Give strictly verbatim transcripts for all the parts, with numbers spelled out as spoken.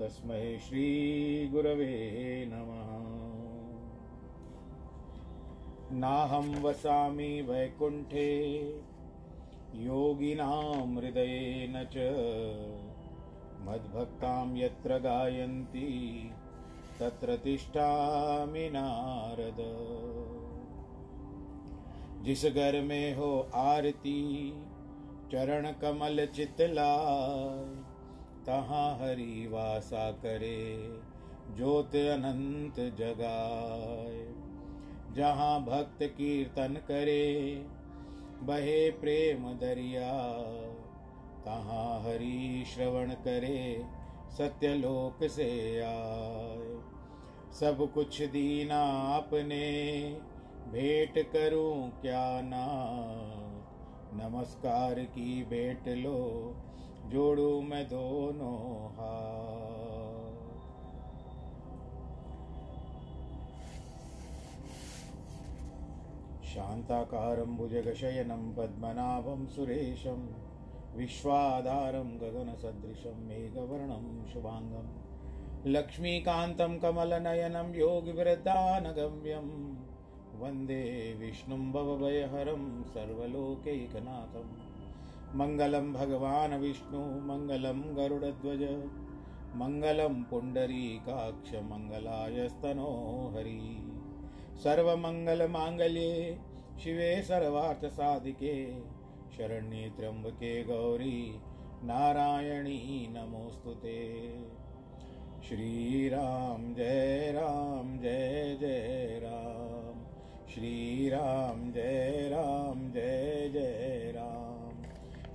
तस्मै श्री गुरवे नमः। नाहं वसामि वैकुण्ठे योगिनां हृदयेन च मद्भक्तां यत्र गायन्ति तत्र तिष्ठामि नारद। जिस घर में हो आरती चरण कमल चितलाय, तहाँ हरि वासा करे ज्योत अनंत जगाए। जहाँ भक्त कीर्तन करे बहे प्रेम दरिया, तहाँ हरि श्रवण करे सत्यलोक से आए। सब कुछ दीना आपने भेंट करूं क्या नाथ, नमस्कार की भेंट लो जोड़ूं मैं दोनों हाथ। शांताकारं भुजगशयनं पद्मनाभं सुरेशं विश्वाधारं गगनसदृशं मेघवर्णं शुभांगं लक्ष्मीकान्तं कमलनयनं योगिवृद्धानगम्यं वंदे विष्णुं भवभयहरं सर्वलोकैकनाथं। मंगलं भगवान विष्णु मंगलं गरुडध्वज मंगलं पुंडरीकाक्ष मंगलायस्तनोहरि। सर्वमंगलमांगल्ये शिवे सर्वार्थसाधिके शरण्ये त्र्यंबके गौरी नारायणी नमोस्तुते। श्री राम जय राम जय जय राम, श्री राम जय राम जय जय राम,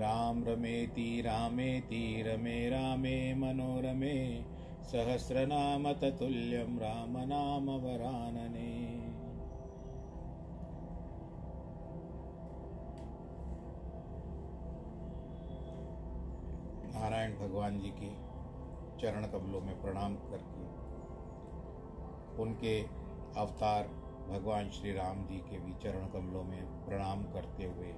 राम रमेति रामेति रमे रामे मनोरमे सहस्रनाम ततुल्यं राम नाम वरानने। नारायण भगवान जी के चरण कमलों में प्रणाम करके उनके अवतार भगवान श्री राम जी के भी चरण कमलों में प्रणाम करते हुए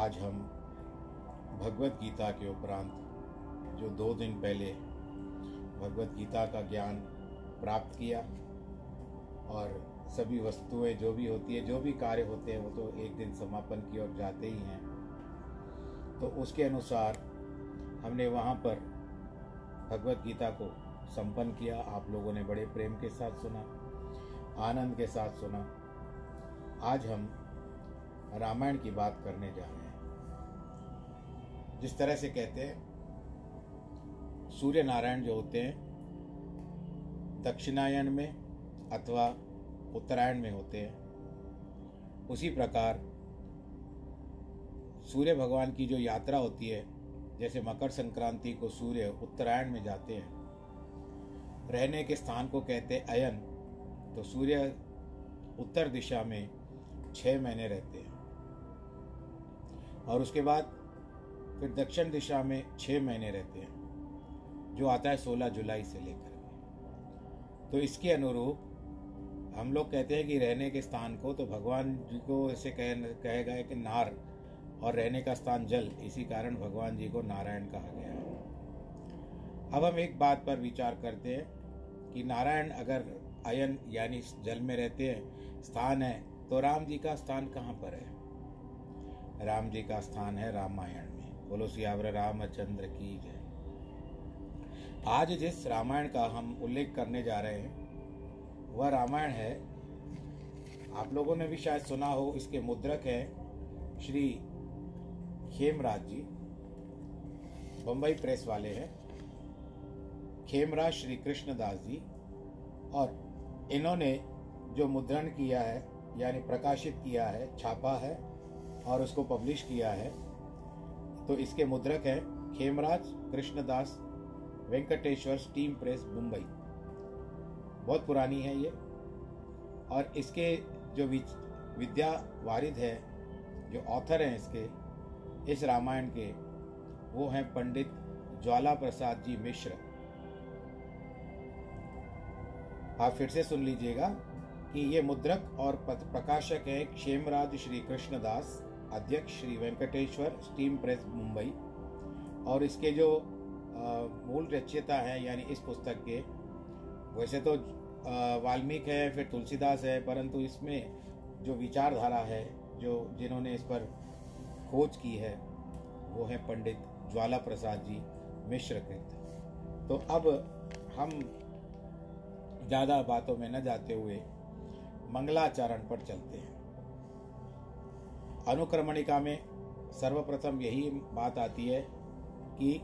आज हम भगवत गीता के उपरांत जो दो दिन पहले भगवत गीता का ज्ञान प्राप्त किया, और सभी वस्तुएं जो भी होती है जो भी कार्य होते हैं वो तो एक दिन समापन की ओर जाते ही हैं, तो उसके अनुसार हमने वहाँ पर भगवत गीता को संपन्न किया। आप लोगों ने बड़े प्रेम के साथ सुना, आनंद के साथ सुना। आज हम रामायण की बात करने जा रहे हैं। जिस तरह से कहते हैं सूर्य नारायण जो होते हैं दक्षिणायन में अथवा उत्तरायण में होते हैं, उसी प्रकार सूर्य भगवान की जो यात्रा होती है, जैसे मकर संक्रांति को सूर्य उत्तरायण में जाते हैं, रहने के स्थान को कहते हैं अयन, तो सूर्य उत्तर दिशा में छः महीने रहते हैं और उसके बाद फिर दक्षिण दिशा में छः महीने रहते हैं, जो आता है सोलह जुलाई से लेकर। तो इसके अनुरूप हम लोग कहते हैं कि रहने के स्थान को, तो भगवान जी को ऐसे कह कहा गया कि नार और रहने का स्थान जल, इसी कारण भगवान जी को नारायण कहा गया है। अब हम एक बात पर विचार करते हैं कि नारायण अगर अयन यानी जल में रहते हैं, स्थान है, तो राम जी का स्थान कहाँ पर है? राम जी का स्थान है रामायण में। बोलो सियावर रामचंद्र की जय। आज जिस रामायण का हम उल्लेख करने जा रहे हैं वह रामायण है, आप लोगों ने भी शायद सुना हो। इसके मुद्रक हैं श्री खेमराज जी, बम्बई प्रेस वाले हैं, खेमराज श्री कृष्णदास जी। और इन्होंने जो मुद्रण किया है यानी प्रकाशित किया है, छापा है और उसको पब्लिश किया है, तो इसके मुद्रक हैं खेमराज कृष्णदास वेंकटेश्वर स्टीम प्रेस मुंबई। बहुत पुरानी है ये। और इसके जो विद्या वारिद है, जो ऑथर हैं इसके, इस रामायण के, वो हैं पंडित ज्वाला प्रसाद जी मिश्र। आप फिर से सुन लीजिएगा कि ये मुद्रक और प्रकाशक हैं खेमराज श्री कृष्णदास, अध्यक्ष श्री वेंकटेश्वर स्टीम प्रेस मुंबई। और इसके जो मूल रचयिता हैं यानी इस पुस्तक के, वैसे तो वाल्मीकि है, फिर तुलसीदास है, परंतु इसमें जो विचारधारा है, जो जिन्होंने इस पर खोज की है, वो है पंडित ज्वाला प्रसाद जी मिश्र कृत। तो अब हम ज़्यादा बातों में न जाते हुए मंगलाचरण पर चलते हैं। अनुक्रमणिका में सर्वप्रथम यही बात आती है कि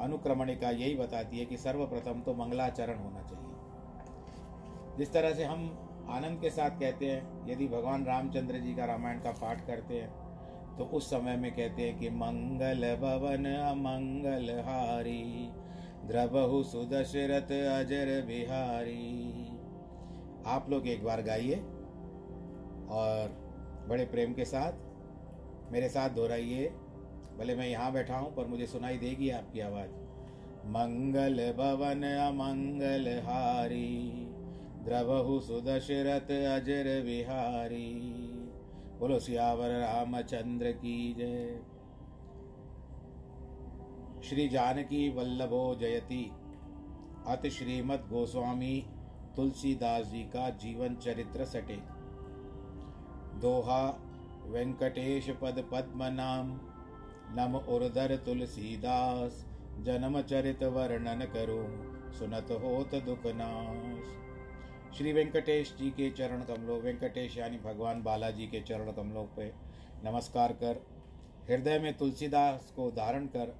अनुक्रमणिका यही बताती है कि सर्वप्रथम तो मंगलाचरण होना चाहिए। जिस तरह से हम आनंद के साथ कहते हैं, यदि भगवान रामचंद्र जी का रामायण का पाठ करते हैं तो उस समय में कहते हैं कि मंगल भवन अमंगल हारी, द्रबहु सुदशरथ अजर बिहारी। आप लोग एक बार गाइए और बड़े प्रेम के साथ मेरे साथ दोहराइए। भले मैं यहाँ बैठा हूँ पर मुझे सुनाई देगी आपकी आवाज़। मंगल भवन अमंगल हारी, द्रवहु सुदशरथ अजर विहारी। बोलो सियावर रामचंद्र की जय। श्री जानकी वल्लभो जयति अति श्रीमद गोस्वामी तुलसीदास जी का जीवन चरित्र सटे। दोहा वेंकटेश पद पद्मनाम, नम उर्धर तुलसीदास। जन्म चरित वर्णन करूं, सुनत होत दुख नाश। श्री वेंकटेश जी के चरण कमलों, वेंकटेश यानी भगवान बालाजी के चरण कमलों पे नमस्कार कर, हृदय में तुलसीदास को धारण कर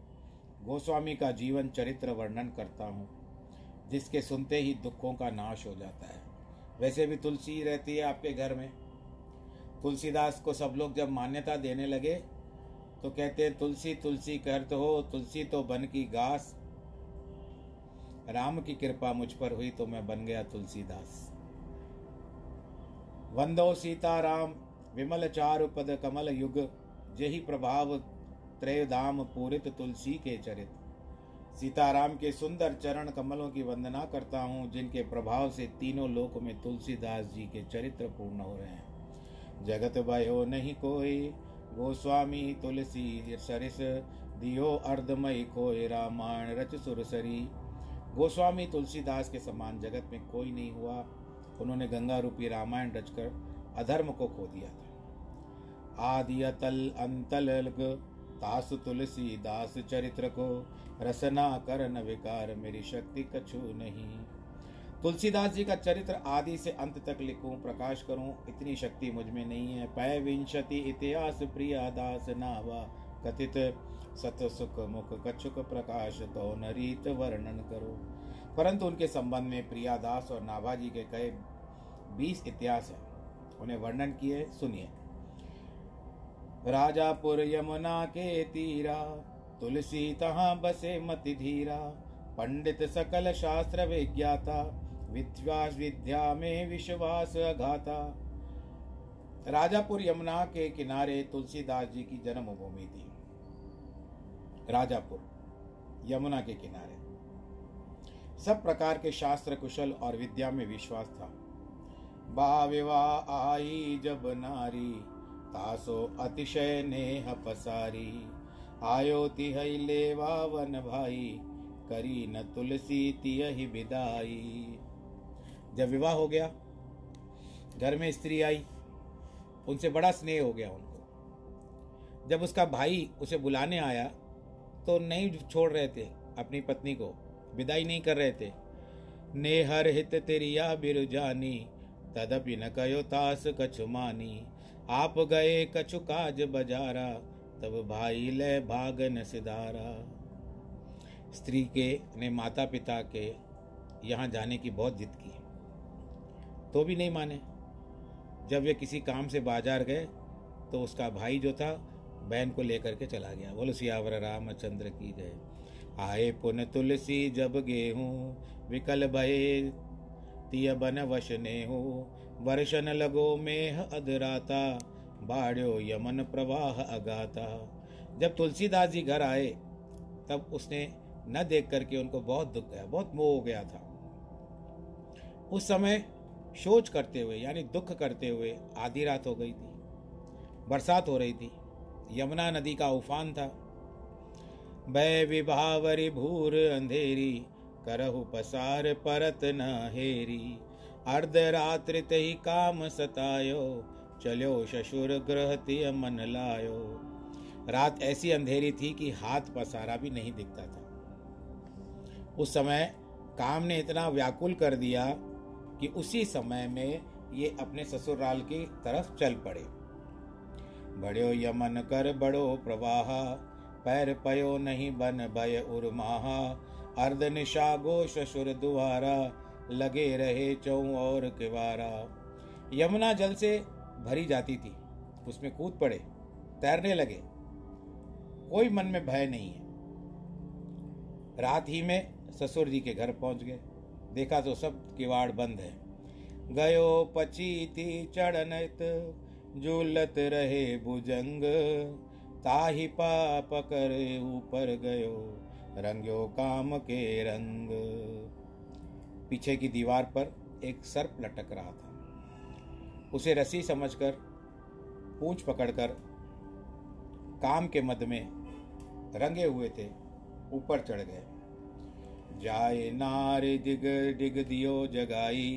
गोस्वामी का जीवन चरित्र वर्णन करता हूँ, जिसके सुनते ही दुखों का नाश हो जाता है। वैसे भी तुलसी रहती है आपके घर में। तुलसीदास को सब लोग जब मान्यता देने लगे तो कहते हैं तुलसी तुलसी करत हो, तुलसी तो बन की घास। राम की कृपा मुझ पर हुई तो मैं बन गया तुलसीदास। वंदो सीताराम विमल चारु पद कमल युग, जेहि प्रभाव त्रयधाम पूरित तुलसी के चरित। सीताराम के सुंदर चरण कमलों की वंदना करता हूँ, जिनके प्रभाव से तीनों लोक में तुलसीदास जी के चरित्र पूर्ण हो रहे हैं। जगत भयो नहीं कोई, गोस्वामी तुलसी सरिस। दियो अर्धमय कोय, रामायण रच सुरसरी। गोस्वामी तुलसीदास के समान जगत में कोई नहीं हुआ। उन्होंने गंगा रूपी रामायण रचकर अधर्म को खो दिया था। आदि अतल अंतलग तासु तुलसीदास चरित्र को। रसना करन विकार मेरी शक्ति कछु नहीं। तुलसीदास जी का चरित्र आदि से अंत तक लिखूं, प्रकाश करूं, इतनी शक्ति मुझ में नहीं है। पै विंशति इतिहास प्रिया दास नावा कथित। सत सुख मुख कछुक प्रकाश तो नरीत वर्णन करो। परंतु उनके संबंध में प्रियादास और नाभा जी के कहे बीस इतिहास हैं, उन्हें वर्णन किए। सुनिए। राजापुर यमुना के तीरा, तुलसी तहाँ बसे मति धीरा। पंडित सकल शास्त्र विज्ञाता, विद्वास विद्या में विश्वास अघाता। राजापुर यमुना के किनारे तुलसीदास जी की जन्मभूमि थी। राजापुर यमुना के किनारे सब प्रकार के शास्त्र कुशल और विद्या में विश्वास था। बा विवाह आई जब नारी, तासो अतिशय नेह पसारी। आयो तिहै लेवा वन भाई, करी न तुलसी तियहि विदाई। जब विवाह हो गया, घर में स्त्री आई, उनसे बड़ा स्नेह हो गया उनको। जब उसका भाई उसे बुलाने आया तो नहीं छोड़ रहे थे अपनी पत्नी को, विदाई नहीं कर रहे थे। नेहर हित तेरिया बिरजानी तदपि न कयो तास कछु मानी। आप गए कछु काज बजारा तब भाई ले भाग न सिधारा। स्त्री के ने माता पिता के यहाँ जाने की बहुत जिद की तो भी नहीं माने। जब वे किसी काम से बाजार गए तो उसका भाई जो था बहन को लेकर के चला गया। बोलो सियावर रामचंद्र की जय। आए पुन तुलसी जब गेहूँ विकल भये तिय बन वश नेहू। वर्षन लगो मेह अधराता बाढ़ो यमन प्रवाह अगाता। जब तुलसीदास जी घर आए तब उसने न देख करके उनको बहुत दुख गया, बहुत मोह हो गया था। उस समय सोच करते हुए यानी दुख करते हुए आधी रात हो गई थी, बरसात हो रही थी, यमुना नदी का उफान था। भय विभावरी भूर अंधेरी करहु पसार परत न हेरी। अर्ध रात्रि तहि काम सतायो चलो ससुर गृह तिय मन लायो। रात ऐसी अंधेरी थी कि हाथ पसारा भी नहीं दिखता था। उस समय काम ने इतना व्याकुल कर दिया कि उसी समय में ये अपने ससुराल की तरफ चल पड़े। बड़ो यमन कर बड़ो प्रवाहा पैर पयो नहीं बन भय उर्माहा। अर्ध निशा गो ससुर दुआरा लगे रहे चौं और किवारा। यमुना जल से भरी जाती थी, उसमें कूद पड़े, तैरने लगे, कोई मन में भय नहीं है। रात ही में ससुर जी के घर पहुंच गए, देखा तो सब किवाड़ बंद है। गयो पचीती चढ़नत झूलत रहे भुजंग। ताहि पाप करे ऊपर गयो रंग्यो काम के रंग। पीछे की दीवार पर एक सर्प लटक रहा था, उसे रस्सी समझकर पूंछ पकड़कर काम के मद में रंगे हुए थे, ऊपर चढ़ गए। जाए नार दिग दिग दियो जगाई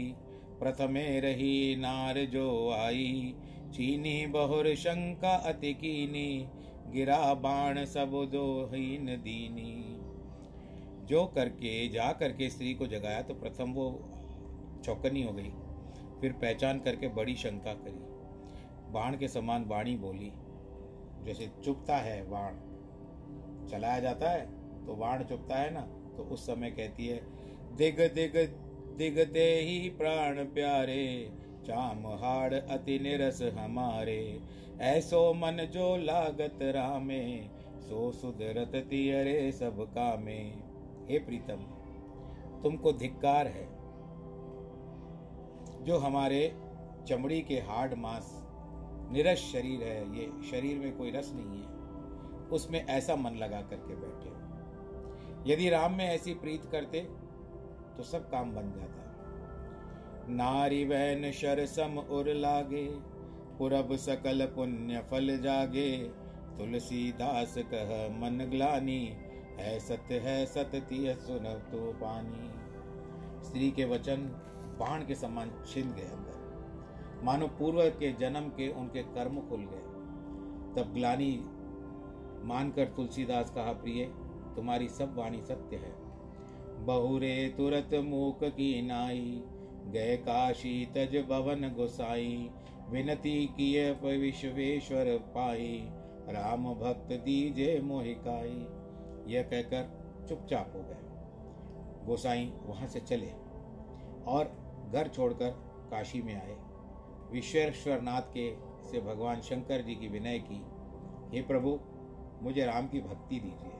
प्रथमे रही नार जो आई। चीनी बहुर शंका अति कीनी गिरा बाण सब दोहीन दीनी। जो करके जा करके स्त्री को जगाया तो प्रथम वो चौकनी हो गई, फिर पहचान करके बड़ी शंका करी। बाण के समान वाणी बोली, जैसे चुपता है बाण, चलाया जाता है तो बाण चुपता है ना, तो उस समय कहती है दिग दिग दिग दे ही प्राण प्यारे चाम हाड़ अति निरस हमारे। ऐसो मन जो लागत रामे सो सुधरत तियरे सब कामे। हे प्रीतम, तुमको धिक्कार है जो हमारे चमड़ी के हार्ड मांस निरस शरीर है, ये शरीर में कोई रस नहीं है, उसमें ऐसा मन लगा करके बैठे हो। यदि राम में ऐसी प्रीत करते तो सब काम बन जाता। नारी वैन शर सम उर लागे पुरब सकल पुण्य फल जागे। तुलसीदास कह मन ग्लानी है सत है सत तिय सुन तो पानी। स्त्री के वचन बाण के समान छिन गए अंदर, मानो पूर्व के जन्म के उनके कर्म खुल गए। तब ग्लानी मानकर तुलसीदास कहा, प्रिय तुम्हारी सब वाणी सत्य है। बहुरे तुरत मूक की नाई गए काशी तज भवन गोसाई। विनती किए विश्वेश्वर पाई राम भक्त दीजे मोहिकाई। यह कहकर चुपचाप हो गए। गोसाई वहाँ से चले और घर छोड़कर काशी में आए। विश्वेश्वरनाथ के से भगवान शंकर जी की विनय की, हे प्रभु मुझे राम की भक्ति दीजिए।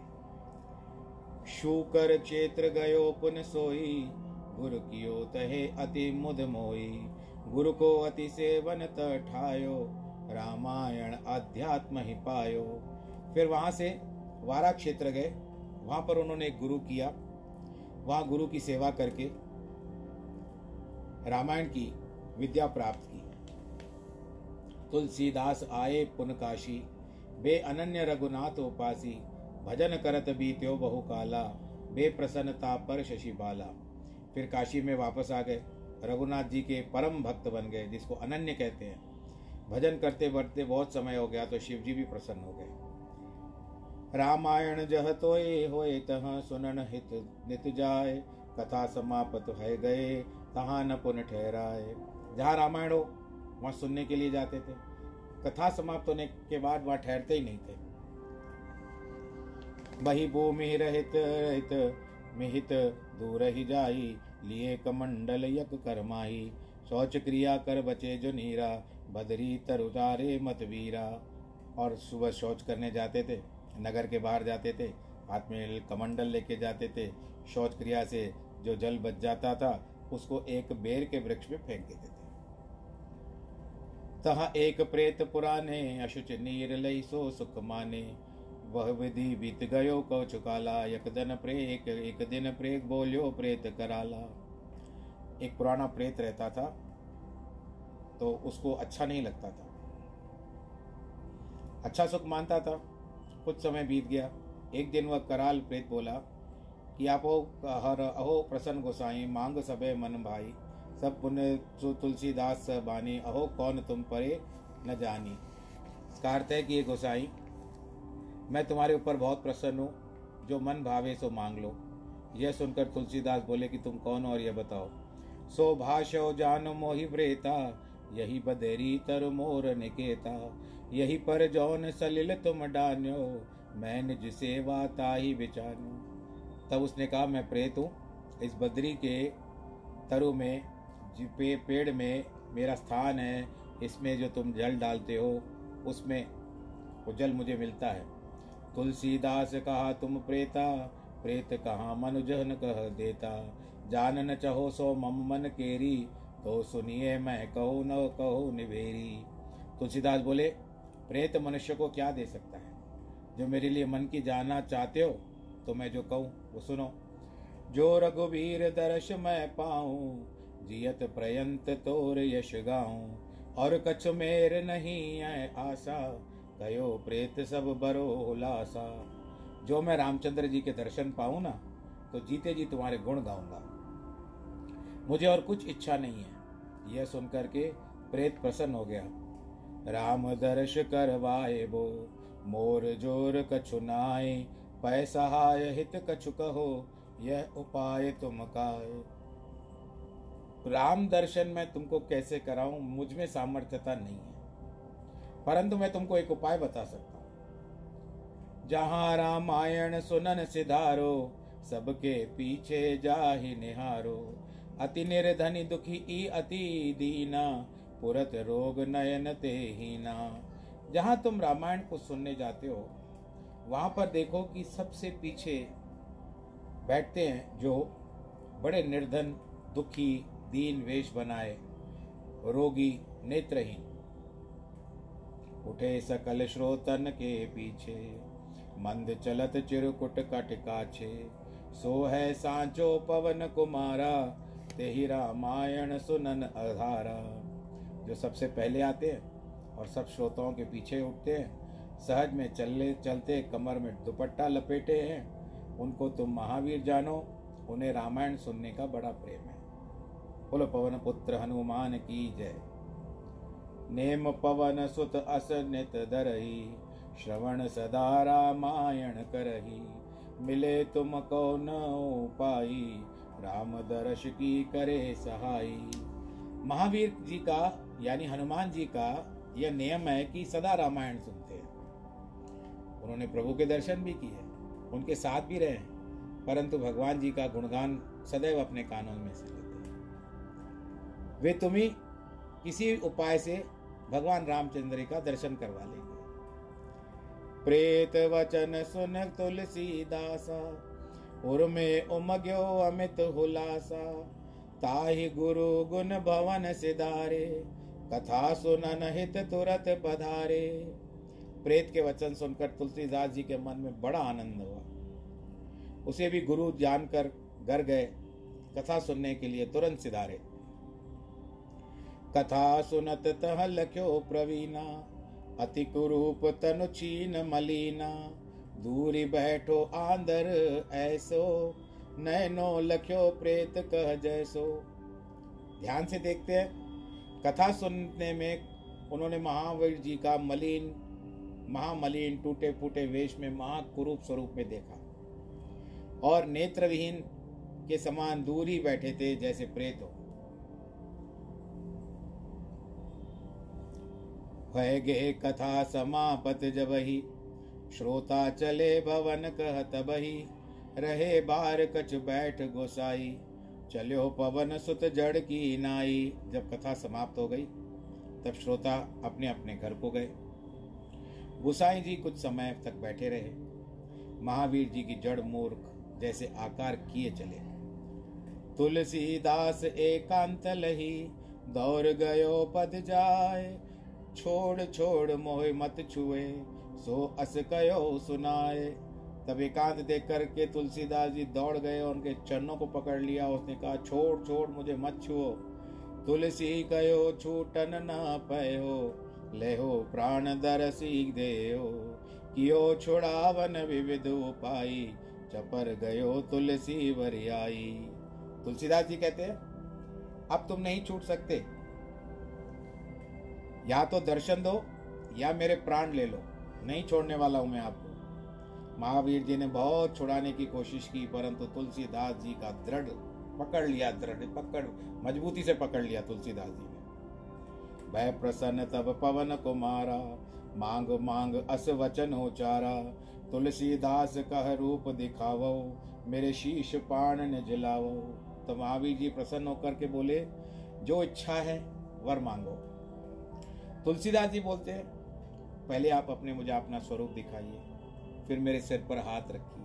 शूकर क्षेत्र गयो पुन सोई गुरु कियो तहे अति मुद मोई। गुरु को अति सेवन तठायो रामायण अध्यात्म ही पायो। फिर वहाँ से वारा क्षेत्र गए, वहाँ पर उन्होंने एक गुरु किया, वहाँ गुरु की सेवा करके रामायण की विद्या प्राप्त की। तुलसीदास आए पुनकाशी बे अनन्य रघुनाथ उपासी। भजन करत बीत्यो बहु काला बे प्रसन्नता पर शशि बाला। फिर काशी में वापस आ गए, रघुनाथ जी के परम भक्त बन गए जिसको अनन्य कहते हैं। भजन करते बढ़ते बहुत समय हो गया तो शिव जी भी प्रसन्न हो गए। रामायण जह तोय होय तह सुनन हित नित जाय। कथा समाप्त है गए तहाँ न पुन ठहराए। जहाँ रामायण हो वहाँ सुनने के लिए जाते थे, कथा समाप्त होने के बाद वहाँ ठहरते ही नहीं थे। बही भूमि रहित रहित मिहित दूर ही जाई। लिए कमंडल यक करमाई शौच क्रिया कर बचे जो नीरा। बदरी तर उतारे मतवीरा। और सुबह शौच करने जाते थे, नगर के बाहर जाते थे, हाथ में कमंडल लेके जाते थे। शौच क्रिया से जो जल बच जाता था उसको एक बेर के वृक्ष में फेंक देते थे। तहाँ एक प्रेत पुराने अशुच नीर लई सो सुख माने। वह विधि बीत गयो कौ चुकाला। यकदन प्रेक एक दिन प्रेक बोलियो प्रेत कराला। एक पुराना प्रेत रहता था तो उसको अच्छा नहीं लगता था, अच्छा सुख मानता था। कुछ समय बीत गया, एक दिन वह कराल प्रेत बोला कि आप हर अहो प्रसन्न गोसाई। मांग सबे मन भाई, सब पुण्य तुलसीदास बानी। अहो कौन तुम परे न जानी। इसका अर्थ है कि ये गोसाई मैं तुम्हारे ऊपर बहुत प्रसन्न हूँ, जो मन भावे सो मांग लो। यह सुनकर तुलसीदास बोले कि तुम कौन और यह बताओ। सो भाषो जान मोहि प्रेता। यही बदेरी तर मोर निकेता। यही पर जौन सलिल तुम डान्यो। मैं निज सेवा ताही बिचान्यो। तब उसने कहा मैं प्रेत हूँ, इस बदरी के तरु में जिपे पेड़ में मेरा स्थान है। इसमें जो तुम जल डालते हो उसमें वो जल मुझे मिलता है। तुलसीदास कहा तुम प्रेता। प्रेत कहा मनुजन कह देता। जान न चहो सो मम मन केरी। तो सुनिए मैं कहो न कहो निवेरी। तुलसीदास बोले प्रेत मनुष्य को क्या दे सकता है। जो मेरे लिए मन की जाना चाहते हो तो मैं जो कहूँ वो सुनो। जो रघुबीर दर्श मैं पाऊँ। जियत प्रयंत तोर यश गाऊँ। और कछु मेर नहीं है आशा। कहो प्रेत सब बरोलासा। जो मैं रामचंद्र जी के दर्शन पाऊँ ना तो जीते जी तुम्हारे गुण गाऊंगा, मुझे और कुछ इच्छा नहीं है। यह सुनकर के प्रेत प्रसन्न हो गया। राम दर्श करवाए बो मोर जोर कछु नाए। पै सहाय हित कछु कहो यह उपाय तुम काए। राम दर्शन मैं तुमको कैसे कराऊं, मुझ में सामर्थ्यता नहीं है, परंतु मैं तुमको एक उपाय बता सकता हूं। जहां रामायण सुनन सिधारो। सबके पीछे जाहि निहारो। अति निर्धनि दुखी ई अति दीना। पुरत रोग नयन ते हीना। जहाँ तुम रामायण को सुनने जाते हो वहाँ पर देखो कि सबसे पीछे बैठते हैं जो बड़े निर्धन दुखी दीन वेश बनाए, रोगी नेत्रहीन। उठे सकल श्रोतन के पीछे। मंद चलत चिरकुट कटकाछे। सो है सांचो पवन कुमारा। तेहि रामायण सुनन अधारा। जो सबसे पहले आते हैं और सब श्रोताओं के पीछे उठते हैं, सहज में चलने चलते कमर में दुपट्टा लपेटे हैं, उनको तुम महावीर जानो। उन्हें रामायण सुनने का बड़ा प्रेम है। बोलो पवन पुत्र हनुमान की जय। नेम पवन सुत अस नित दरही। श्रवण सदा रामायण करही। मिले तुम को न पाई। राम दर्श की करे सहाई। महावीर जी का यानी हनुमान जी का यह नियम है कि सदा रामायण सुनते हैं। उन्होंने प्रभु के दर्शन भी किए, उनके साथ भी रहे, परंतु भगवान जी का गुणगान सदैव अपने कानों में से लेते हैं। वे तुम्हें किसी उपाय से भगवान रामचंद्र का दर्शन करवा लेंगे। प्रेत वचन सुन तुलसीदासा। उर्मे उमग्यो अमित हुलासा। ताहि गुरु गुण भवन सिधारे। कथा सुनन हित तुरत पधारे। प्रेत के वचन सुनकर तुलसीदास जी के मन में बड़ा आनंद हुआ। उसे भी गुरु जानकर घर गए, कथा सुनने के लिए तुरंत सिधारे। कथा सुनत तह लख्यो प्रवीणा। अति कुरूप तनु छीन मलीना। दूरी बैठो आंदर ऐसो। नैनो लख्यो प्रेत कह जैसो। ध्यान से देखते हैं, कथा सुनने में उन्होंने महावीर जी का मलिन महामलिन टूटे फूटे वेश में महाकुरूप स्वरूप में देखा और नेत्रविहीन के समान दूर ही बैठे थे जैसे प्रेत हो। भय गे कथा समापत जबही, श्रोता चले भवन कह तबही, रहे बार कछ बैठ गोसाई, चलो पवन सुत जड़ की नाई। जब कथा समाप्त हो गई तब श्रोता अपने अपने घर को गए। गोसाई जी कुछ समय तक बैठे रहे, महावीर जी की जड़ मूर्ख जैसे आकार किए चले। तुलसीदास एकांत लही, दौड़ गयो पद जाए, छोड़ छोड़ मोह मत छुए, सो अस कयो सुनाए। तब एकांत देख करके तुलसीदास जी दौड़ गए और उनके चरणों को पकड़ लिया। उसने कहा, छोड़ छोड़ मुझे मत छुओ, तुलसी कयो छूटन न पयो, लेहो प्राण दरसी देओ, कियो छुड़ावन विविध उपाई, चपर गयो तुलसी वरियाई। तुलसीदास जी कहते हैं, अब तुम नहीं छूट सकते, या तो दर्शन दो या मेरे प्राण ले लो, नहीं छोड़ने वाला हूं मैं आपको। महावीर जी ने बहुत छुड़ाने की कोशिश की, परंतु तुलसीदास जी का दृढ़ पकड़ लिया, दृढ़ पकड़ मजबूती से पकड़ लिया तुलसीदास जी ने। भय प्रसन्न तब पवन को मारा, मांग मांग अस वचन उचारा, तुलसीदास कह रूप दिखावो, मेरे शीश पाण न जलावो। तो महावीर जी प्रसन्न होकर के बोले, जो इच्छा है वर मांगो। तुलसीदास जी बोलते हैं, पहले आप अपने मुझे अपना स्वरूप दिखाइए, फिर मेरे सिर पर हाथ रखिए।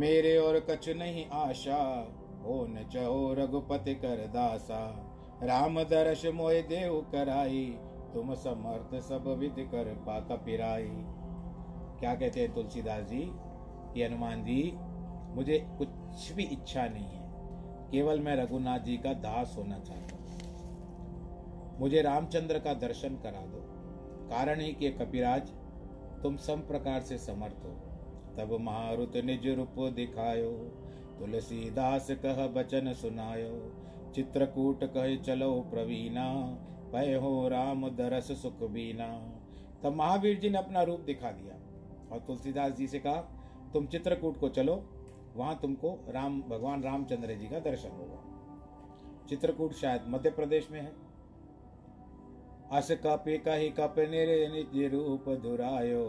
मेरे और कछ नहीं आशा, हो न चहो रघुपति कर दासा, राम दर्श मोय देव कराई, तुम समर्थ सब विधि कर पाका पिराई। क्या कहते हैं तुलसीदास जी कि हनुमान जी, मुझे कुछ भी इच्छा नहीं है, केवल मैं रघुनाथ जी का दास होना चाहता हूँ, मुझे रामचंद्र का दर्शन करा दो। कारण ही कि कपिराज तुम सब प्रकार से समर्थ हो। तब महारुत निज रूप दिखायो, तुलसीदास कह बचन सुनायो, चित्रकूट कह चलो प्रवीणा, भय हो राम दरस सुख बीना। तब महावीर जी ने अपना रूप दिखा दिया और तुलसीदास जी से कहा, तुम चित्रकूट को चलो, वहाँ तुमको राम भगवान रामचंद्र जी का दर्शन होगा। चित्रकूट शायद मध्य प्रदेश में है। अस कपि कहि कपि निज रूप दुरायो,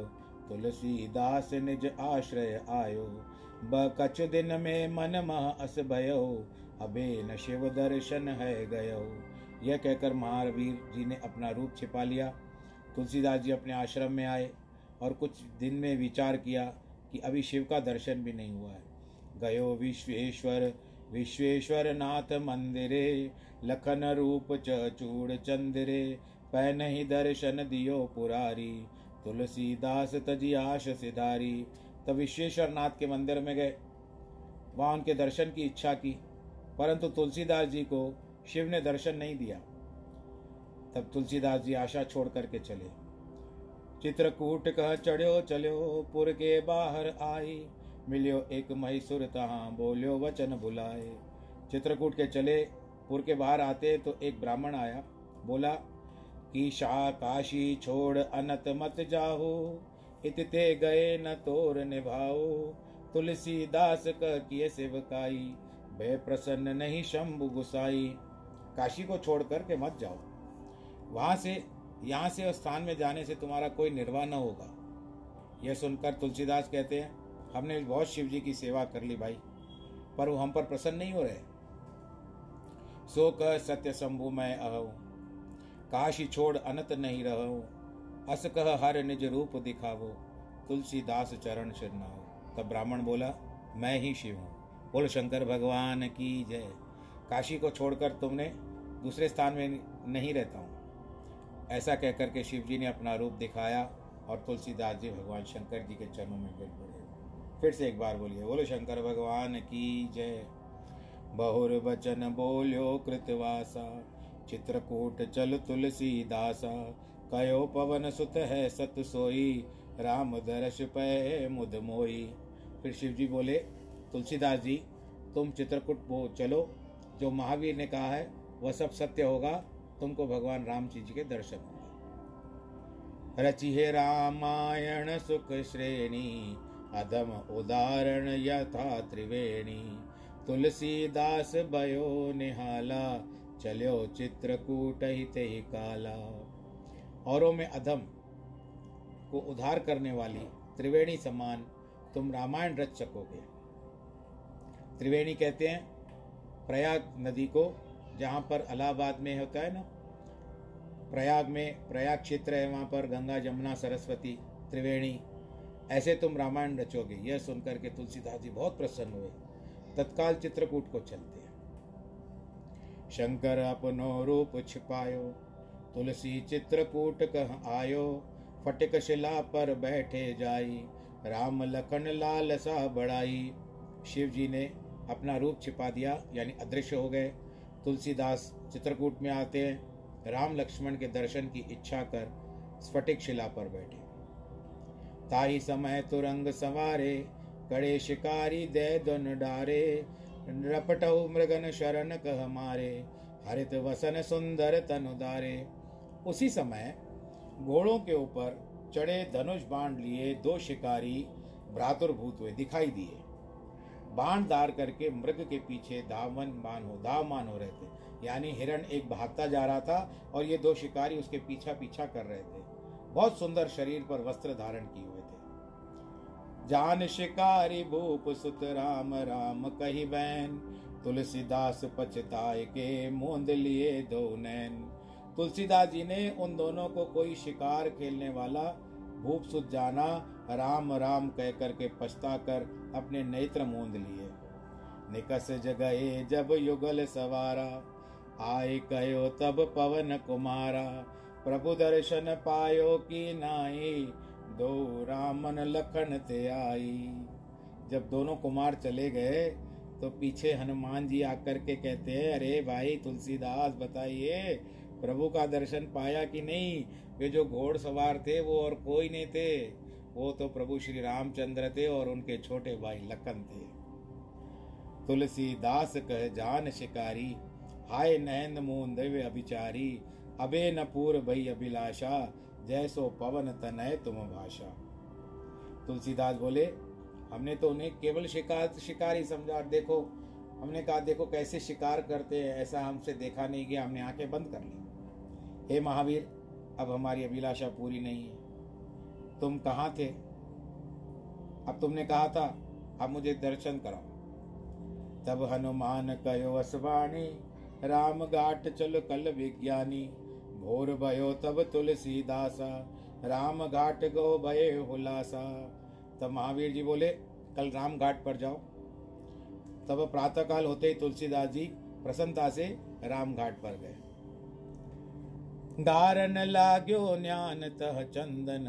तुलसीदास निज आश्रय आयो, ब कछु दिन में मन मह अस भयो, अबे न शिव दर्शन है गयो। यह कहकर महावीर जी ने अपना रूप छिपा लिया। तुलसीदास जी अपने आश्रम में आए और कुछ दिन में विचार किया कि अभी शिव का दर्शन भी नहीं हुआ है। गयो विश्वेश्वर विश्वेश्वर नाथ मंदिरे, लखन रूप चूड़ चंद्रे, पै नहीं दर्शन दियो पुरारी, तुलसीदास तजी आश सिधारी। तब विश्वेश्वर नाथ के मंदिर में गए, वहाँ उनके दर्शन की इच्छा की, परंतु तुलसीदास जी को शिव ने दर्शन नहीं दिया। तब तुलसीदास जी आशा छोड़ करके चले। चित्रकूट कह चढ़्यो चल्यो, पुर के बाहर आई, मिल्यो एक महीसुर तहाँ, बोल्यो वचन बुलाए। चित्रकूट के चले, पुर के बाहर आते तो एक ब्राह्मण आया, बोला कि शाह काशी छोड़ अनत मत जाहो, इतते गए न तोर निभाओ, तुलसीदास कह किए सेवकाई, भय प्रसन्न नहीं शंभु गुसाई। काशी को छोड़ करके मत जाओ, वहाँ से यहाँ से उस स्थान में जाने से तुम्हारा कोई निर्वाह न होगा। यह सुनकर तुलसीदास कहते हैं, हमने बहुत शिव जी की सेवा कर ली भाई, पर वो हम पर प्रसन्न नहीं हो रहे। सो कह सत्य शंभु मैं अहो, काशी छोड़ अनत नहीं रहो, अस कह हर निज रूप दिखावो, तुलसीदास चरण शरणाओ। तब ब्राह्मण बोला, मैं ही शिव हूँ, बोल शंकर भगवान की जय। काशी को छोड़कर तुमने दूसरे स्थान में नहीं रहता हूँ। ऐसा कहकर के शिव जी ने अपना रूप दिखाया और तुलसीदास जी भगवान शंकर जी के चरणों में गिर पड़े। फिर से एक बार बोलिए, बोलो शंकर भगवान की जय। बहुर वचन बोल्यो कृतवासा, चित्रकूट चल तुलसीदासा, कयो पवन सुत है सत सोई, राम दर्श पै मुद मोई। फिर शिव जी बोले, तुलसीदास जी तुम चित्रकूट वो चलो, जो महावीर ने कहा है वह सब सत्य होगा, तुमको भगवान राम जी के दर्शन होगा। रचिहे रामायण सुख श्रेणी अदम उदाहरण यथा त्रिवेणी। तुलसीदास भयो निहाला चलो चित्रकूट हिते ही काला। औरों में अधम को उद्धार करने वाली त्रिवेणी समान तुम रामायण रच सकोगे। त्रिवेणी कहते हैं प्रयाग नदी को, जहाँ पर इलाहाबाद में होता है ना, प्रयाग में प्रयाग क्षेत्र है, वहाँ पर गंगा जमुना सरस्वती त्रिवेणी, ऐसे तुम रामायण रचोगे। यह सुनकर के तुलसीदास जी बहुत प्रसन्न हुए, तत्काल चित्रकूट को चलते हैं। शंकर अपनो रूप छिपायो, तुलसी चित्रकूट कह आयो, फटिक शिला पर बैठे जाई, राम लखन लाल सा बढ़ाई। शिव जी ने अपना रूप छिपा दिया, यानी अदृश्य हो गए। तुलसीदास चित्रकूट में आते हैं, राम लक्ष्मण के दर्शन की इच्छा कर स्फटिक शिला पर बैठे। ताही समय तुरंग संवारे, कड़े शिकारी दे दुन डारे, रपटहु मृगन शरण कह मारे, हरित वसन सुंदर तनु दारे। उसी समय घोड़ों के ऊपर चढ़े धनुष बाण लिए दो शिकारी भ्रातुर्भूत हुए दिखाई दिए। बाण दार करके मृग के पीछे धावन बाण हो धावमान हो रहे थे, यानी हिरण एक भागता जा रहा था और ये दो शिकारी उसके पीछा पीछा कर रहे थे। बहुत सुंदर शरीर पर वस्त्र धारण किए हुए थे। जान शिकारी भूप सुत राम राम कही बैन, तुलसीदास पछताए के मूंद लिए दो नैन। तुलसीदास जी ने उन दोनों को कोई शिकार खेलने वाला भूप सुत जाना, राम राम कह करके पछता कर अपने नेत्र मूंद लिए। निकस जगए जब युगल सवारा, आए कहो तब पवन कुमारा, प्रभु दर्शन पायो कि नाई, दो रामन लखन ते आई। जब दोनों कुमार चले गए तो पीछे हनुमान जी आकर के कहते हैं, अरे भाई तुलसीदास बताइए प्रभु का दर्शन पाया कि नहीं? वे जो घोड़ सवार थे वो और कोई नहीं थे, वो तो प्रभु श्री रामचंद्र थे और उनके छोटे भाई लखन थे। तुलसीदास कह जान शिकारी, हाय नैन मूंद वे अभिचारी, अबे नपूर भई अभिलाषा, जैसो पवन तनय तुम भाषा। तुलसीदास बोले, हमने तो उन्हें केवल शिकार शिकारी समझा, देखो हमने कहा देखो कैसे शिकार करते हैं, ऐसा हमसे देखा नहीं गया, हमने आंखें बंद कर ली। हे महावीर, अब हमारी अभिलाषा पूरी नहीं है। तुम कहाँ थे? अब तुमने कहा था अब मुझे दर्शन कराओ। तब हनुमान कयो असवाणी, राम घाट चल कल विज्ञानी, भोर भयो तब तुलसीदासा, राम घाट गो भये हुलासा। तब महावीर जी बोले, कल राम घाट पर जाओ। तब प्रातःकाल होते ही तुलसीदास जी प्रसन्नता से राम घाट पर गए। गारन लाग्यो न्यान तह चंदन,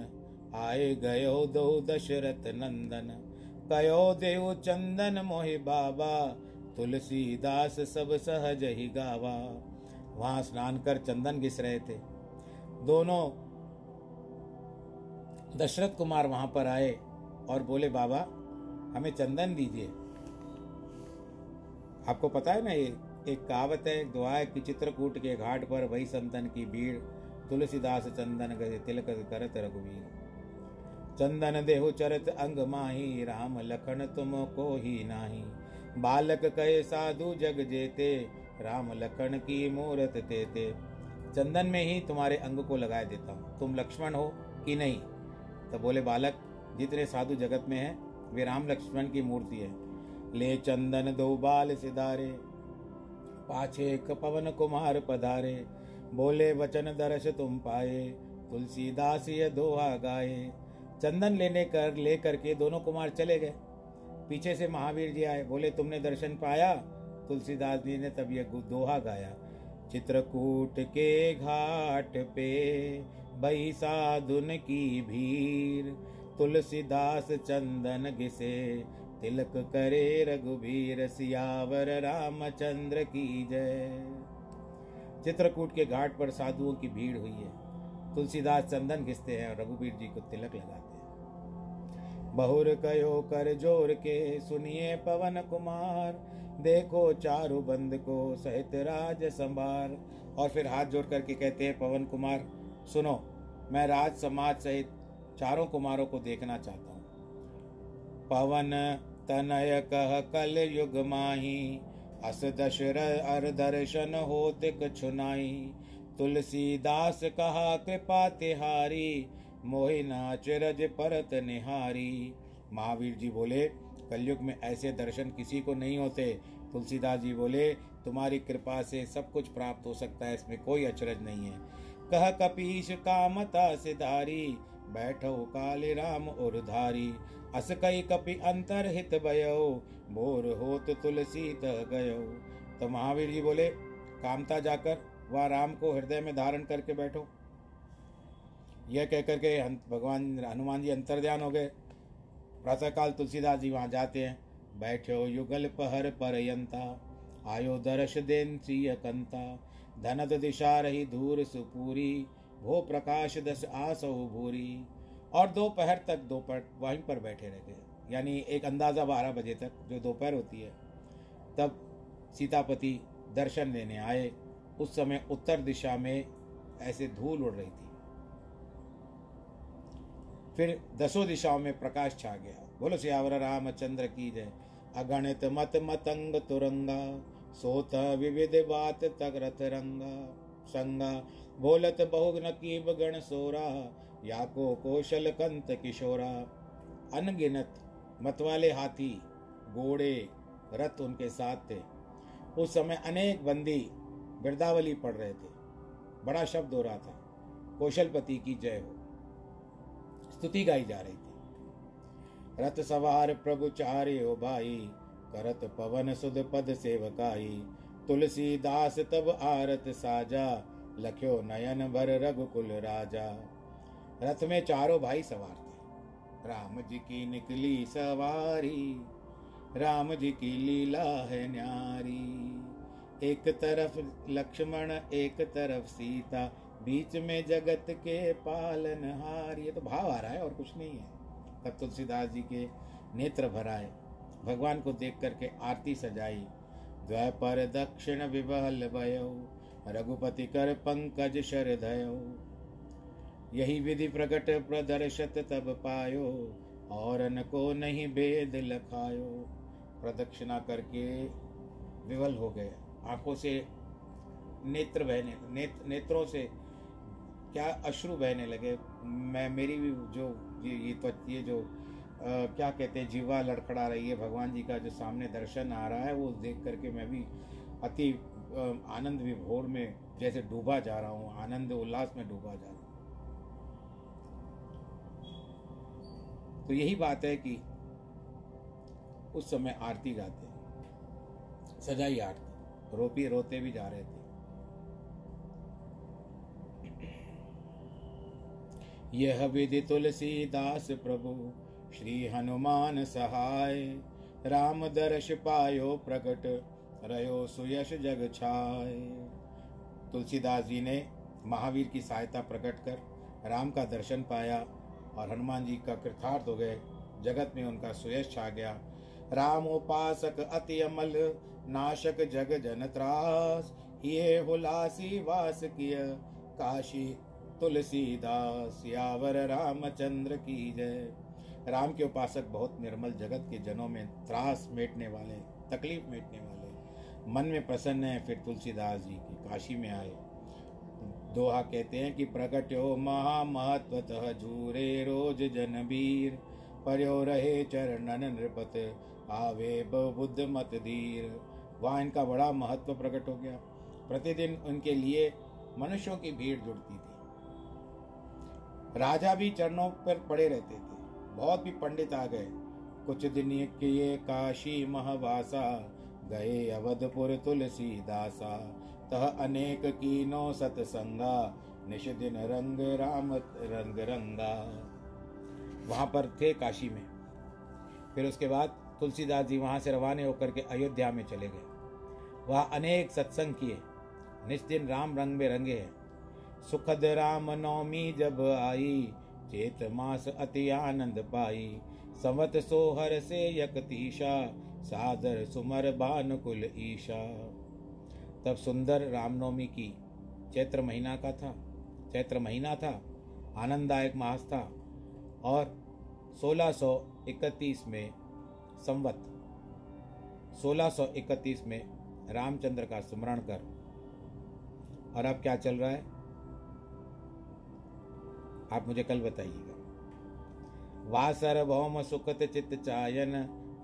आए गयो दो दशरथ नंदन, कयो देव चंदन मोहि बाबा, तुलसीदास सब सहज ही गावा। वहां स्नान कर चंदन घिस रहे थे। दोनों दशरथ कुमार वहां पर आए और बोले, बाबा हमें चंदन दीजिए। आपको पता है ना, ये एक कहावत है, एक दुआ है कि चित्रकूट के घाट पर वही संतन की भीड़, तुलसीदास चंदन तिलक करत रघुवीर। चंदन देहु चरत अंग माही, राम लखन तुम को ही नाही, बालक कहे साधु जग जेते, राम लखन की मूरत तेते। चंदन में ही तुम्हारे अंग को लगा देता हूँ, तुम लक्ष्मण हो कि नहीं? तो बोले, बालक जितने साधु जगत में हैं वे राम लक्ष्मण की मूर्ति है। ले चंदन दो बाल सिधारे, पाछे पवन कुमार पधारे, बोले वचन दर्श तुम पाए, तुलसीदास ये दोहा गाए। चंदन लेने कर ले करके दोनों कुमार चले गए। पीछे से महावीर जी आए, बोले तुमने दर्शन पाया? तुलसीदास जी ने तब ये दोहा गाया। चित्रकूट के घाट पे बही साधुन की भीड़, तुलसीदास चंदन घिसे, तिलक करे रघुबीर, सियावर रामचंद्र की जय। चित्रकूट के घाट पर साधुओं की भीड़ हुई है, तुलसीदास चंदन घिसते हैं और रघुबीर जी को तिलक लगाते हैं। बहुर कयो कर जोर के, सुनिए पवन कुमार, देखो चारु बंद को, सहित राज संभार। और फिर हाथ जोड़ करके कहते हैं, पवन कुमार सुनो मैं राज समाज सहित चारों कुमारों को देखना चाहता हूँ। पवन तनय कह कल युग माही, अस दशरथ अर दर्शन होत कछुनाई। तुलसीदास कहा कृपा तिहारी, मोहि नाचरज परत निहारी। महावीर जी बोले कलयुग में ऐसे दर्शन किसी को नहीं होते। तुलसीदास जी बोले तुम्हारी कृपा से सब कुछ प्राप्त हो सकता है, इसमें कोई अचरज नहीं है। कह कपीश कामता सिधारी, बैठो काले राम उर्धारी। अस कई कपि अंतर हित भयो, भोर होत तुलसी तह गयो। तो महावीर जी बोले कामता जाकर वहाँ राम को हृदय में धारण करके बैठो। यह कहकर के भगवान हनुमान जी अंतर्ध्यान हो गए। प्रातःकाल तुलसीदास जी वहाँ जाते हैं। बैठो युगल पहर परयंता, आयो दर्श देन सिय कंता। धनत दिशा रही धूर सुपूरी, भो प्रकाश दस आसौ भूरी। और दोपहर तक दोपहर वहीं पर बैठे रह गए, यानी एक अंदाज़ा बारह बजे तक जो दोपहर होती है। तब सीतापति दर्शन लेने आए। उस समय उत्तर दिशा में ऐसे धूल उड़ रही थी, फिर दसों दिशाओं में प्रकाश छा गया। बोलो सियावर रामचंद्र की जय। अगणित मत मतंग तुरंगा, सोत विविध बात तगरत रंगा। संगा बोलत बहु नकीब गण सोरा, याको कौशल कंत किशोरा। अनगिनत मतवाले हाथी घोड़े रथ उनके साथ थे। उस समय अनेक बंदी बिरदावली पढ़ रहे थे। बड़ा शब्द हो रहा था, कौशलपति की जय हो, स्तुति गाई जा रही थी। रथ सवार प्रभु चारे हो भाई, करत पवन सुध पद सेवकाई। तुलसीदास तब आरत साजा, लख्यो नयन भर रघुकुल राजा। रथ में चारों भाई सवार थे। राम जी की निकली सवारी, राम जी की लीला है न्यारी। एक तरफ लक्ष्मण एक तरफ सीता, बीच में जगत के पालनहार। ये तो भाव आ रहा है और कुछ नहीं है। तब तुलसीदास जी के नेत्र भराए, भगवान को देख करके आरती सजाई। द्वैपर दक्षिण विवहल भयो, रघुपति कर पंकज शरधयो। यही विधि प्रकट प्रदर्शत तब पायो, और न को नहीं भेद लखायो। प्रदक्षिणा करके विवल हो गए, आंखों से नेत्र बहने नेत, नेत्रों से क्या अश्रु बहने लगे। मैं मेरी भी जो ये ये तो ये जो आ, क्या कहते हैं, जीवा लड़खड़ा रही है। भगवान जी का जो सामने दर्शन आ रहा है वो देख करके मैं भी अति आनंद विभोर में जैसे डूबा जा रहा हूँ, आनंद उल्लास में डूबा जा रहा हूँ। तो यही बात है कि उस समय आरती गाते सजाई आरती, रोपी रोते भी जा रहे थे। यह विधि तुलसीदास प्रभु, श्री हनुमान सहाय। राम दर्श पायो प्रकट, रयो सुयश जग छाय। तुलसीदास जी ने महावीर की सहायता प्रकट कर राम का दर्शन पाया और हनुमान जी का कृतार्थ हो गए। जगत में उनका सुयश छा गया। राम उपासक अति अमल, नाशक जग जन त्रास। ये हुलासी वास किय, काशी तुलसीदास। यावर रामचंद्र की जय। राम के उपासक बहुत निर्मल, जगत के जनों में त्रास मेटने वाले, तकलीफ मेटने वाले, मन में प्रसन्न है। फिर तुलसीदास जी की काशी में आए। दोहा कहते हैं कि प्रगट्यो महामहत्वतः, झूरे रोज जनबीर। पर्यो रहे चरणन नृपत, आवे बुद्ध मत धीर। वहाँ इनका बड़ा महत्व प्रकट हो गया। प्रतिदिन उनके लिए मनुष्यों की भीड़ जुड़ती थी। राजा भी चरणों पर पड़े रहते थे। बहुत भी पंडित आ गए। कुछ दिन किए काशी महवासा, गए अवधपुर तुलसीदासा। तह अनेक कीनो सतसंगा, निश दिन रंग राम रंग रंगा। वहाँ पर थे काशी में। फिर उसके बाद तुलसीदास जी वहाँ से रवाना होकर के अयोध्या में चले गए। वहाँ अनेक सत्संग किए, निश दिन राम रंग में रंगे हैं। सुखद राम नौमी जब आई, चेत मास अति आनंद पाई। संवत सोहर से यकतीशा, सादर सुमर भानुकुल ईशा। तब सुंदर रामनवमी की, चैत्र महीना का था चैत्र महीना था आनंददायक मास था और सोलह सौ इकतीस में संवत सोलह सौ इकतीस में रामचंद्र का स्मरण कर। और अब क्या चल रहा है आप मुझे कल बताइएगा। वा सार्वभौम सुखत चित चायन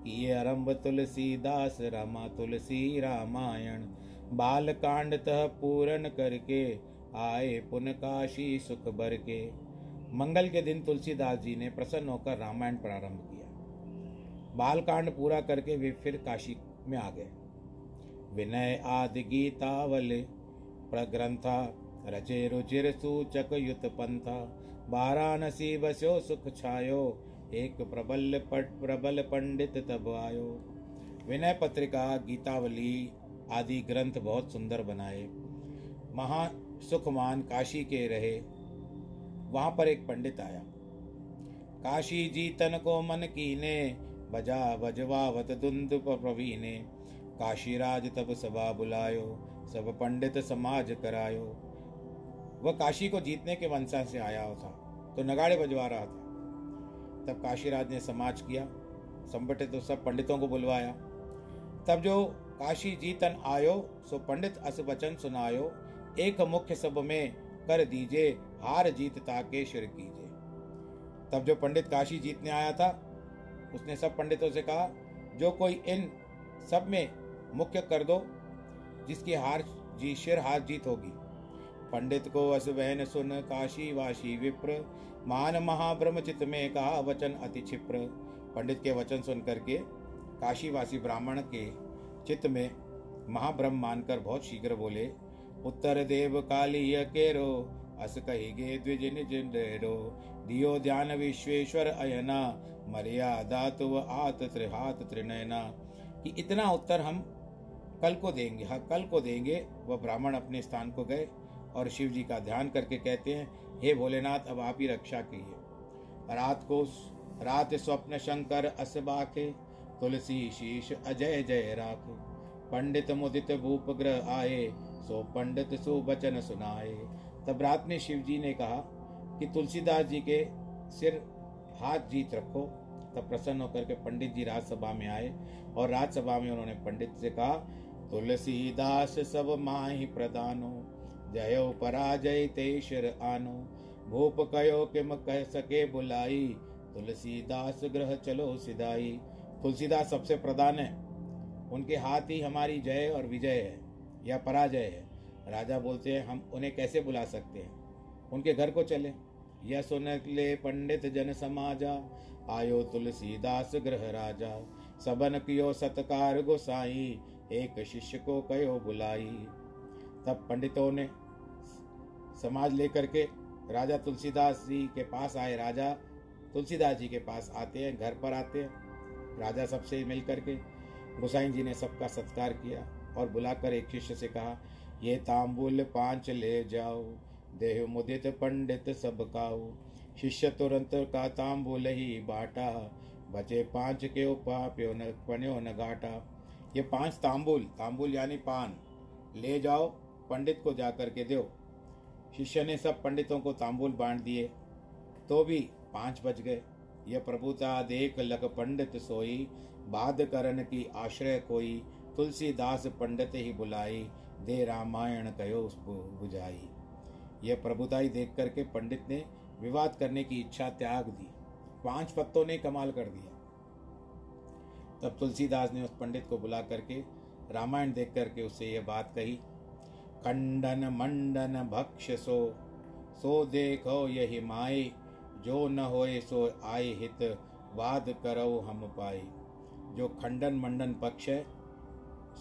किए आरंभ तुलसीदास रामा तुलसी रामायण। बाल कांड तह पूरन करके आए पुन काशी सुख भर के। मंगल के दिन तुलसीदास जी ने प्रसन्न होकर रामायण प्रारंभ किया। बाल कांड पूरा करके वे फिर काशी में आ गए। विनय आदि गीतावल प्रग्रंथा रचे रुचिर सूचक युत पंथा। वाराणसी बस्यो सुख छायो एक प्रबल पट प्रबल पंडित तब आयो। विनय पत्रिका गीतावली आदि ग्रंथ बहुत सुंदर बनाए। महा सुखमान काशी के रहे। वहाँ पर एक पंडित आया। काशी जीतन को मन कीने बजा बजवावत दुंदुप प्रवीणे। काशी राज तब सभा बुलायो सब पंडित समाज करायो। वह काशी को जीतने के मनसा से आया था तो नगाड़े बजवा रहा था। तब काशीराज ने समाज किया, संपटे तो सब पंडितों को बुलवाया। तब जो काशी जीतन आयो सो पंडित अस वचन सुनायो। एक मुख्य सब में कर दीजे हार जीत ताके शिर कीजे। तब जो पंडित काशी जीतने आया था उसने सब पंडितों से कहा जो कोई इन सब में मुख्य कर दो जिसकी हार जी शिर हार जीत होगी। पंडित को असबहन सुन काशी वाशी विप्र मान महाब्रह्मचित में कहा वचन अति क्षिप्र। पंडित के वचन सुन करके काशीवासी ब्राह्मण के चित्त में महाब्रह्म मानकर बहुत शीघ्र बोले। उत्तर देव काली केरो अस कहिगे द्विज निज डेरो। दियो ध्यान विश्वेश्वर अयना मर्यादा तुव आत त्रिहात त्रिनयना। कि इतना उत्तर हम कल को देंगे हाँ कल को देंगे। वह ब्राह्मण अपने स्थान को गए और शिव जी का ध्यान करके कहते हैं हे भोलेनाथ अब आप ही रक्षा कीजिए। रात को रात स्वप्न शंकर असबाखे तुलसी शीश अजय जय राख। पंडित मुदित भूप ग्रह आए सो पंडित सो वचन सुनाए। तब रात में शिव जी ने कहा कि तुलसीदास जी के सिर हाथ जीत रखो। तब प्रसन्न होकर के पंडित जी राजसभा में आए और राजसभा में उन्होंने पंडित से कहा तुलसीदास सब माहि प्रदानो जयो पराजय तेशर आनो। भूप कयो किम कह सके बुलाई तुलसीदास ग्रह चलो सिदाई। तुलसीदास सबसे प्रधान है, उनके हाथ ही हमारी जय और विजय है या पराजय है। राजा बोलते हैं हम उन्हें कैसे बुला सकते हैं, उनके घर को चले। यह सुन ले पंडित जन समाजा आयो तुलसीदास ग्रह राजा। सबन कियो सत्कार गोसाई एक शिष्य को कयो बुलाई। तब पंडितों ने समाज लेकर के राजा तुलसीदास जी के पास आए। राजा तुलसीदास जी के पास आते हैं, घर पर आते हैं। राजा सबसे मिल करके गोसाई जी ने सबका सत्कार किया और बुलाकर एक शिष्य से कहा ये तांबुल पांच ले जाओ देहु मुदित पंडित सब काऊ। शिष्य तुरंत का तांबुल ही बाटा बचे पांच के उपा प्यो न पन्यो न घाटा। ये पांच तांबुल तांबुल यानी पान ले जाओ पंडित को जा कर के दो। शिष्य ने सब पंडितों को तांबुल बांट दिए तो भी पांच बच गए। यह प्रभुता देख लख पंडित सोई बाध करण की आश्रय कोई। तुलसीदास पंडित ही बुलाई दे रामायण कयो बुझाई। यह प्रभुताई देख करके पंडित ने विवाद करने की इच्छा त्याग दी। पांच पत्तों ने कमाल कर दिया। तब तुलसीदास ने उस पंडित को बुला करके रामायण देख करके उससे यह बात कही। खंडन मंडन भक्ष सो सो देखो यही माई। जो न होए सो आए हित वाद करो हम पाई। जो खंडन मंडन पक्ष है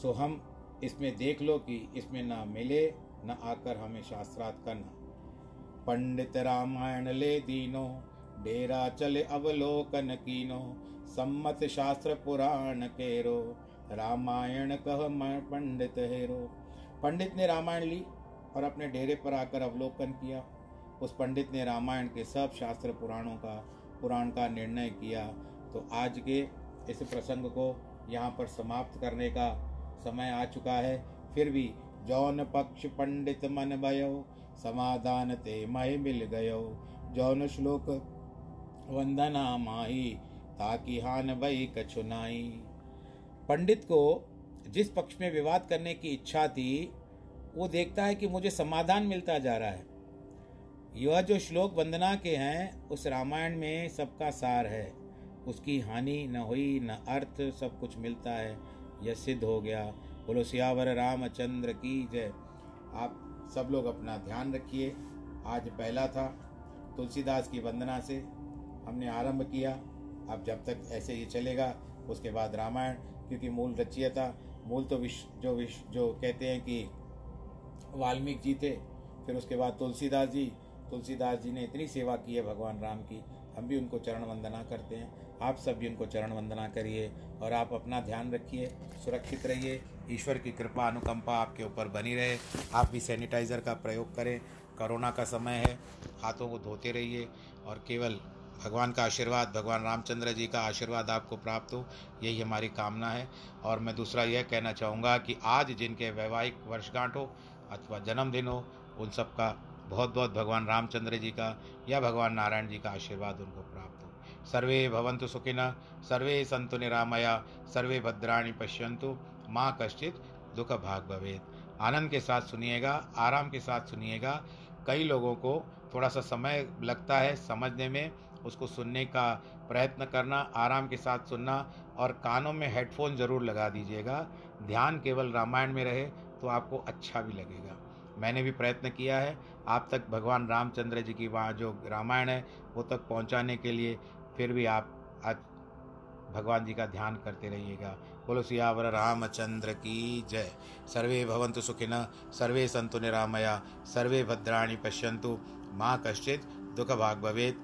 सो हम इसमें देख लो कि इसमें ना मिले न आकर हमें शास्त्रार्थ करना। पंडित रामायण ले दीनो डेरा चले अवलोकन कीनो। सम्मत शास्त्र पुराण केरो रामायण कह पंडित हेरो। पंडित ने रामायण ली और अपने डेरे पर आकर अवलोकन किया। उस पंडित ने रामायण के सब शास्त्र पुराणों का पुराण का निर्णय किया। तो आज के इस प्रसंग को यहाँ पर समाप्त करने का समय आ चुका है। फिर भी जौन पक्ष पंडित मन भयो समाधान ते मय मिल गयो। जौन श्लोक वंदना माई ताकि हान भई कछुनाई। पंडित को जिस पक्ष में विवाद करने की इच्छा थी वो देखता है कि मुझे समाधान मिलता जा रहा है। यह जो श्लोक वंदना के हैं उस रामायण में सबका सार है, उसकी हानि न हुई न अर्थ, सब कुछ मिलता है, यह सिद्ध हो गया। बोलो सियावर रामचंद्र की जय। आप सब लोग अपना ध्यान रखिए। आज पहला था तुलसीदास की वंदना से हमने आरंभ किया। अब जब तक ऐसे ही चलेगा उसके बाद रामायण, क्योंकि मूल रचयिता मूल तो विश्व जो विश्व जो कहते हैं कि वाल्मीकि जी थे, फिर उसके बाद तुलसीदास जी। तुलसीदास जी ने इतनी सेवा की है भगवान राम की, हम भी उनको चरण वंदना करते हैं। आप सब भी उनको चरण वंदना करिए और आप अपना ध्यान रखिए, सुरक्षित रहिए। ईश्वर की कृपा अनुकंपा आपके ऊपर बनी रहे। आप भी सैनिटाइज़र का प्रयोग करें, कोरोना का समय है, हाथों को धोते रहिए और केवल भगवान का आशीर्वाद, भगवान रामचंद्र जी का आशीर्वाद आपको प्राप्त हो, यही हमारी कामना है। और मैं दूसरा यह कहना चाहूँगा कि आज जिनके वैवाहिक वर्षगांठ हो अथवा जन्मदिन हो, उन सबका बहुत बहुत भगवान रामचंद्र जी का या भगवान नारायण जी का आशीर्वाद उनको प्राप्त हो। सर्वे भवन्तु सुखिनः, सर्वे सन्तु निरामया, सर्वे भद्राणि पश्यन्तु, माँ कश्चित् दुख भाग भवेत्। आनंद के साथ सुनिएगा, आराम के साथ सुनिएगा। कई लोगों को थोड़ा सा समय लगता है समझने में, उसको सुनने का प्रयत्न करना, आराम के साथ सुनना और कानों में हेडफोन ज़रूर लगा दीजिएगा। ध्यान केवल रामायण में रहे तो आपको अच्छा भी लगेगा। मैंने भी प्रयत्न किया है आप तक भगवान रामचंद्र जी की वहाँ जो रामायण है वो तक पहुँचाने के लिए। फिर भी आप आज भगवान जी का ध्यान करते रहिएगा। बोलो सियावर रामचंद्र की जय। सर्वे भवन्तु सुखिनः, सर्वे सन्तु निरामया, सर्वे भद्राणि पश्यन्तु, माँ कश्चित् दुःख भाग् भवेत्।